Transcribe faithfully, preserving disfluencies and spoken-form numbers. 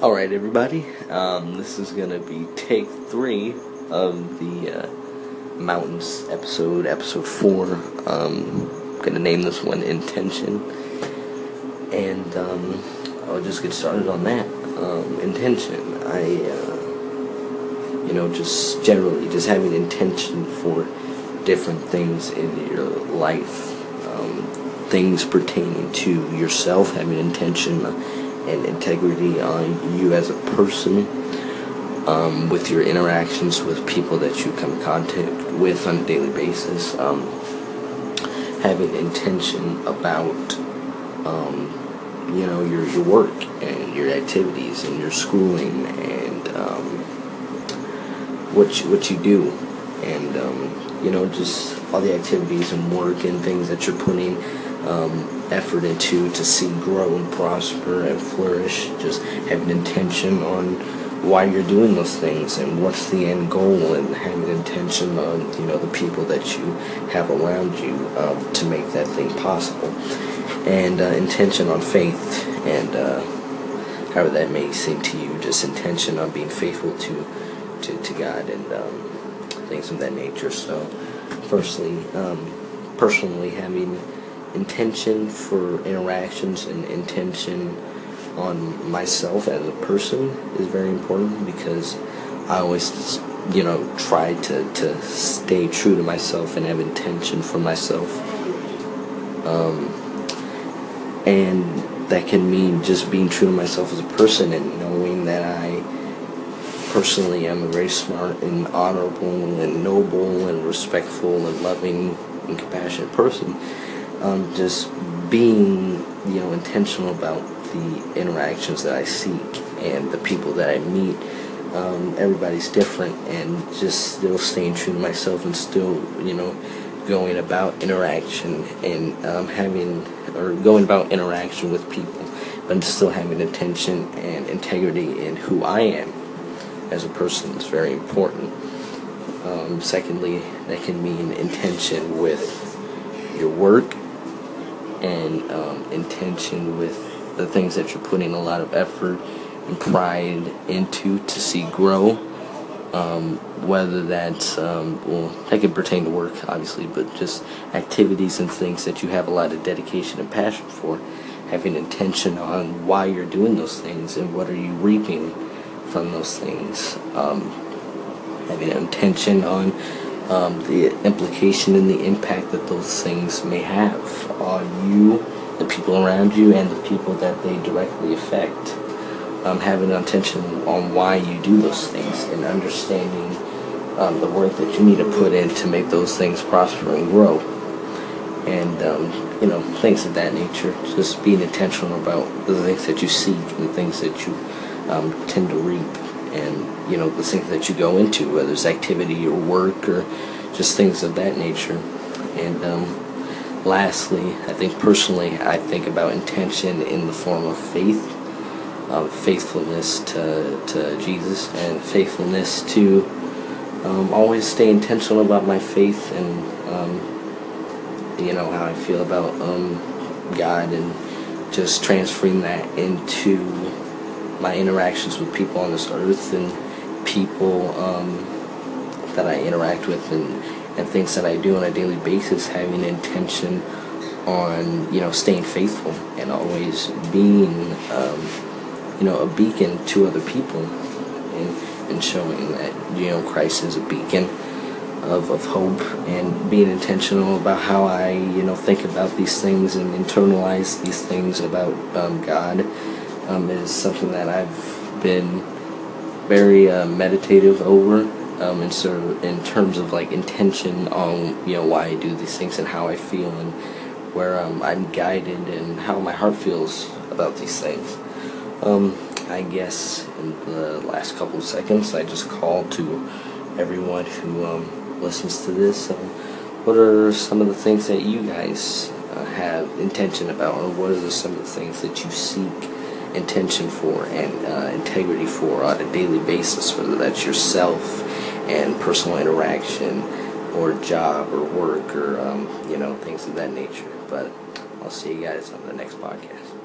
Alright everybody, um, this is going to be take three of the uh, Mountains episode, episode four. Um, I'm going to name this one Intention, and um, I'll just get started on that. Um, intention, I, uh, you know, just generally, just having intention for different things in your life, um, things pertaining to yourself, having intention and integrity on you as a person, um, with your interactions with people that you come in contact with on a daily basis, um, having intention about, um, you know, your, your work and your activities and your schooling and um, what, you, what you do and, um, you know, just all the activities and work and things that you're putting um, effort into to see grow and prosper and flourish. Just have an intention on why you're doing those things and what's the end goal, and have an intention on, you know, the people that you have around you um, to make that thing possible, and uh, intention on faith and uh, however that may seem to you, just intention on being faithful to to, to God and um, things of that nature. So firstly, um, personally having intention for interactions and intention on myself as a person is very important, because I always, you know, try to, to stay true to myself and have intention for myself. Um, and that can mean just being true to myself as a person and knowing that I personally am a very smart and honorable and noble and respectful and loving and compassionate person. Um, just being, you know, intentional about the interactions that I seek and the people that I meet. Um, everybody's different, and just still staying true to myself and still, you know, going about interaction and um, having, or going about interaction with people, but still having intention and integrity in who I am as a person is very important. Um, secondly, that can mean intention with your work, and um, intention with the things that you're putting a lot of effort and pride into to see grow, um, whether that's, um, well, that could pertain to work, obviously, but just activities and things that you have a lot of dedication and passion for, having intention on why you're doing those things and what are you reaping from those things, um, having intention on Um, the implication and the impact that those things may have on you, the people around you, and the people that they directly affect. Um, having intention on why you do those things and understanding um, the work that you need to put in to make those things prosper and grow. And, um, you know, things of that nature. Just being intentional about the things that you seek and the things that you um, tend to reap. And, you know, the things that you go into, whether it's activity or work or just things of that nature. And um, lastly, I think personally, I think about intention in the form of faith, um, faithfulness to, to Jesus, and faithfulness to um, always stay intentional about my faith and, um, you know, how I feel about um, God, and just transferring that into my interactions with people on this earth and people um, that I interact with, and, and things that I do on a daily basis, having intention on, you know, staying faithful and always being, um, you know, a beacon to other people, and, and showing that, you know, Christ is a beacon of, of hope, and being intentional about how I, you know, think about these things and internalize these things about um, God. Um, is something that I've been very uh, meditative over, um, and sort of in terms of like intention on, you know, why I do these things and how I feel and where um, I'm guided and how my heart feels about these things. Um, I guess in the last couple of seconds, I just call to everyone who um, listens to this. Um, what are some of the things that you guys uh, have intention about, or what are some of the things that you seek intention for and uh, integrity for on a daily basis, whether that's yourself and personal interaction or job or work or um, you know, things of that nature. But I'll see you guys on the next podcast.